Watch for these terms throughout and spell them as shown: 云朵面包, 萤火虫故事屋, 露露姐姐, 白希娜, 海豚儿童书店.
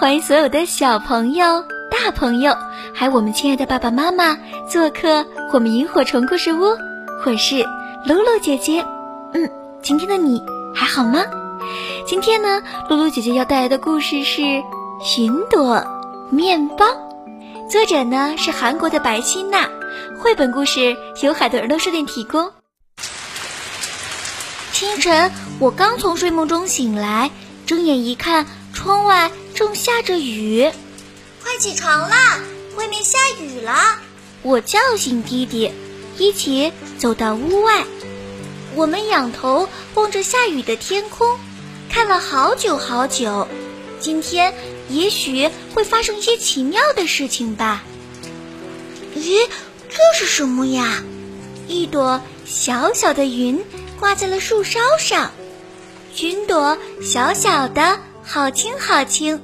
欢迎所有的小朋友、大朋友，还有我们亲爱的爸爸妈妈做客我们萤火虫故事屋。我是露露姐姐。今天的你还好吗？今天呢，露露姐姐要带来的故事是《云朵面包》，作者呢是韩国的白希娜，绘本故事由海豚儿童书店提供。清晨，我刚从睡梦中醒来，睁眼一看，窗外正下着雨。快起床啦，外面下雨了！我叫醒弟弟，一起走到屋外。我们仰头望着下雨的天空，看了好久好久。今天也许会发生一些奇妙的事情吧。咦，这是什么呀？一朵小小的云挂在了树梢上，云朵小小的，好轻好轻，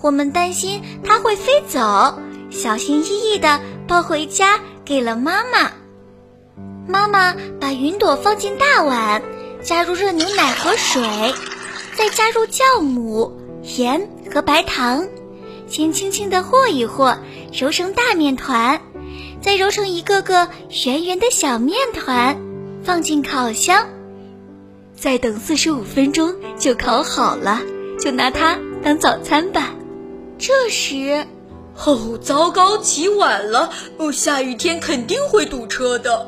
我们担心它会飞走，小心翼翼地抱回家给了妈妈。妈妈把云朵放进大碗，加入热牛奶和水，再加入酵母、盐和白糖，先轻轻地和一和，揉成大面团，再揉成一个个圆圆的小面团，放进烤箱，再等45分钟就烤好了，就拿它当早餐吧。这时，哦，糟糕，起晚了，下雨天肯定会堵车的。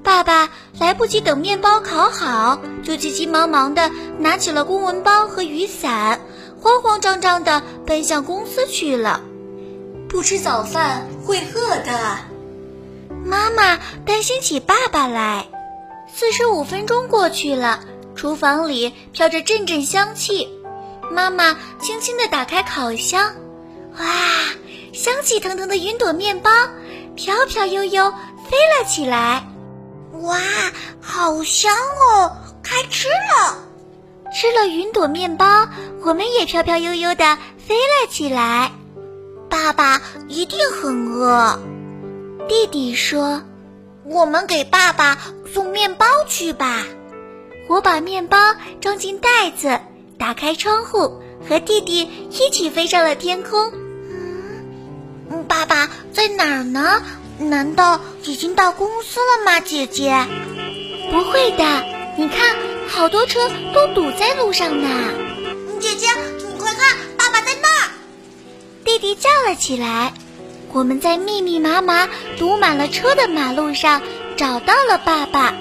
爸爸来不及等面包烤好，就急急忙忙地拿起了公文包和雨伞，慌慌张张地奔向公司去了。不吃早饭会饿的。妈妈担心起爸爸来。45分钟过去了，厨房里飘着阵阵香气。妈妈轻轻地打开烤箱，哇，香气腾腾的云朵面包飘飘悠悠飞了起来。哇，好香哦，开吃了！吃了云朵面包，我们也飘飘悠悠地飞了起来。爸爸一定很饿。弟弟说，我们给爸爸送面包去吧。我把面包装进袋子，打开窗户，和弟弟一起飞上了天空。爸爸在哪儿呢？难道已经到公司了吗，姐姐？不会的，你看，好多车都堵在路上呢。姐姐，你快看，爸爸在那儿！弟弟叫了起来。我们在密密麻麻堵满了车的马路上找到了爸爸。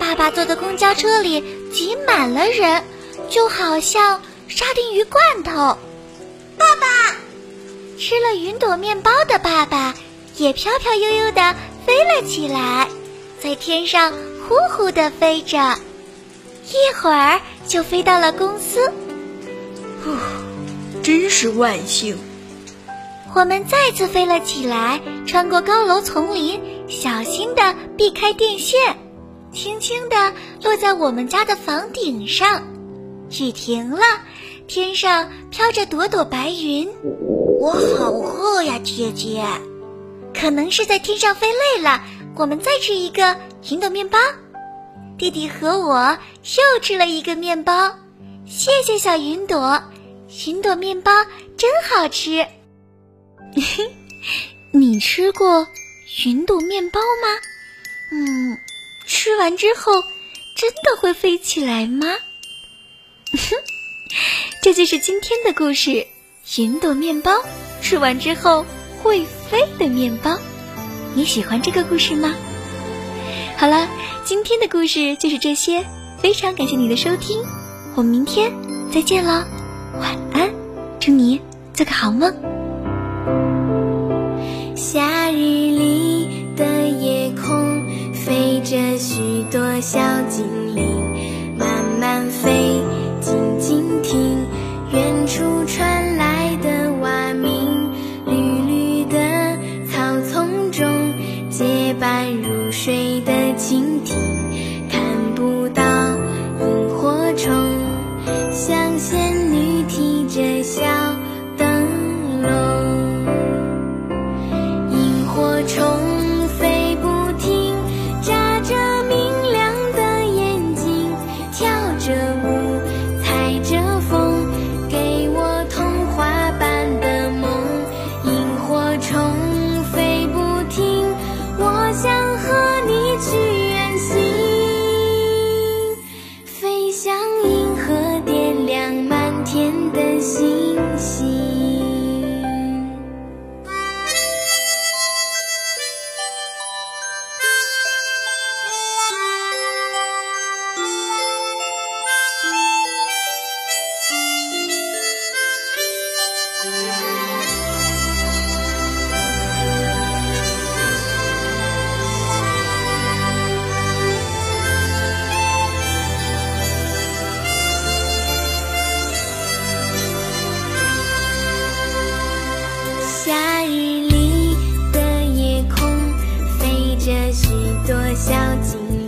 爸爸坐的公交车里挤满了人，就好像沙丁鱼罐头。爸爸！吃了云朵面包的爸爸也飘飘悠悠地飞了起来，在天上呼呼地飞着，一会儿就飞到了公司。真是万幸。我们再次飞了起来，穿过高楼丛林，小心地避开电线，轻轻地落在我们家的房顶上。雨停了，天上飘着朵朵白云。我好饿呀，姐姐。可能是在天上飞累了，我们再吃一个云朵面包。弟弟和我又吃了一个面包，谢谢小云朵，云朵面包真好吃。你吃过云朵面包吗？吃完之后真的会飞起来吗？这就是今天的故事，云朵面包，吃完之后会飞的面包。你喜欢这个故事吗？好了，今天的故事就是这些，非常感谢你的收听，我们明天再见了，晚安，祝你做个好梦。夏日里的夜空飞着许多小精灵，慢慢飞，静静听，远处传来的蛙鸣，绿绿的草丛中，结伴入睡的蜻蜓，看不到萤火虫，像仙女提着小灯笼，萤火虫着舞，踩着风，给我童话般这许多小景。